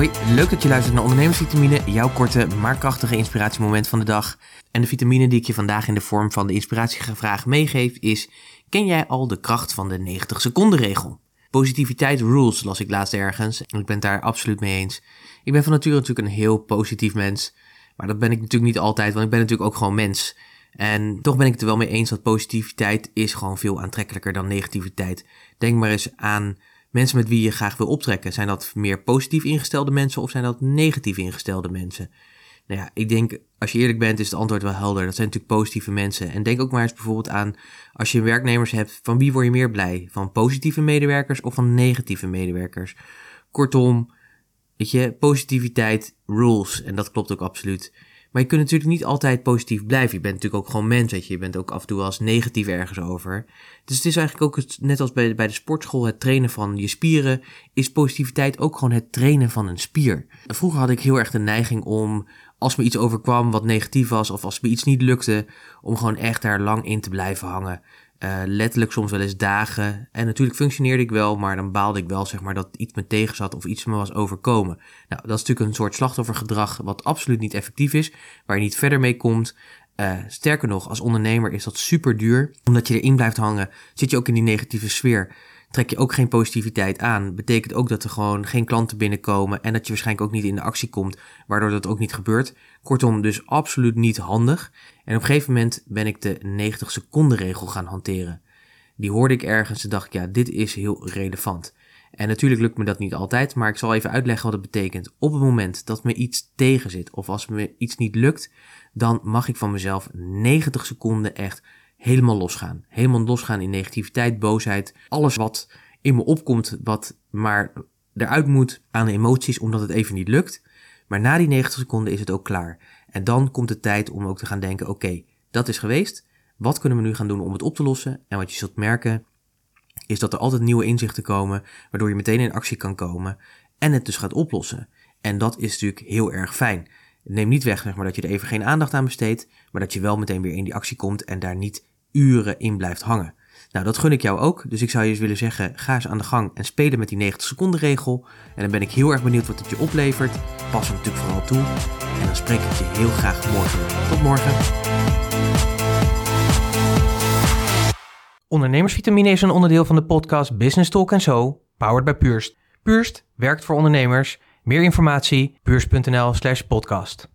Hoi, leuk dat je luistert naar Ondernemersvitamine, jouw korte maar krachtige inspiratiemoment van de dag. En de vitamine die ik je vandaag in de vorm van de inspiratievraag meegeef is: ken jij al de kracht van de 90 seconden regel? Positiviteit rules las ik laatst ergens en ik ben het daar absoluut mee eens. Ik ben van nature natuurlijk een heel positief mens, maar dat ben ik natuurlijk niet altijd, want ik ben natuurlijk ook gewoon mens. En toch ben ik het er wel mee eens dat positiviteit is gewoon veel aantrekkelijker dan negativiteit. Denk maar eens aan mensen met wie je graag wil optrekken. Zijn dat meer positief ingestelde mensen of zijn dat negatief ingestelde mensen? Nou ja, ik denk, als je eerlijk bent, is het antwoord wel helder. Dat zijn natuurlijk positieve mensen. En denk ook maar eens bijvoorbeeld aan, als je werknemers hebt, van wie word je meer blij? Van positieve medewerkers of van negatieve medewerkers? Kortom, weet je, positiviteit rules. En dat klopt ook absoluut. Maar je kunt natuurlijk niet altijd positief blijven. Je bent natuurlijk ook gewoon mens, weet je. Je bent ook af en toe als negatief ergens over. Dus het is eigenlijk ook, net als bij de sportschool, het trainen van je spieren, is positiviteit ook gewoon het trainen van een spier. En vroeger had ik heel erg de neiging om, als me iets overkwam wat negatief was, of als me iets niet lukte, om gewoon echt daar lang in te blijven hangen. Letterlijk soms wel eens dagen. En natuurlijk functioneerde ik wel, maar dan baalde ik wel, zeg maar, dat iets me tegen zat of iets me was overkomen. Nou, dat is natuurlijk een soort slachtoffergedrag wat absoluut niet effectief is, waar je niet verder mee komt. Sterker nog, als ondernemer is dat super duur. Omdat je erin blijft hangen, zit je ook in die negatieve sfeer. Trek je ook geen positiviteit aan. Betekent ook dat er gewoon geen klanten binnenkomen en dat je waarschijnlijk ook niet in de actie komt, waardoor dat ook niet gebeurt. Kortom, dus absoluut niet handig. En op een gegeven moment ben ik de 90 seconden regel gaan hanteren. Die hoorde ik ergens en dacht ik, ja, dit is heel relevant. En natuurlijk lukt me dat niet altijd, maar ik zal even uitleggen wat het betekent. Op het moment dat me iets tegen zit of als me iets niet lukt, dan mag ik van mezelf 90 seconden echt helemaal losgaan. Helemaal losgaan in negativiteit, boosheid. Alles wat in me opkomt, wat maar eruit moet aan de emoties, omdat het even niet lukt. Maar na die 90 seconden is het ook klaar. En dan komt de tijd om ook te gaan denken, oké, dat is geweest. Wat kunnen we nu gaan doen om het op te lossen? En wat je zult merken is dat er altijd nieuwe inzichten komen, waardoor je meteen in actie kan komen en het dus gaat oplossen. En dat is natuurlijk heel erg fijn. Neem niet weg, zeg maar, dat je er even geen aandacht aan besteedt, maar dat je wel meteen weer in die actie komt en daar niet uren in blijft hangen. Nou, dat gun ik jou ook, dus ik zou je eens willen zeggen, ga eens aan de gang en spelen met die 90 seconden regel. En dan ben ik heel erg benieuwd wat het je oplevert. Pas hem natuurlijk vooral toe. En dan spreek ik je heel graag morgen. Tot morgen. Ondernemersvitamine is een onderdeel van de podcast Business Talk en Zo, powered by Puurst. Puurst werkt voor ondernemers. Meer informatie: puurst.nl/podcast.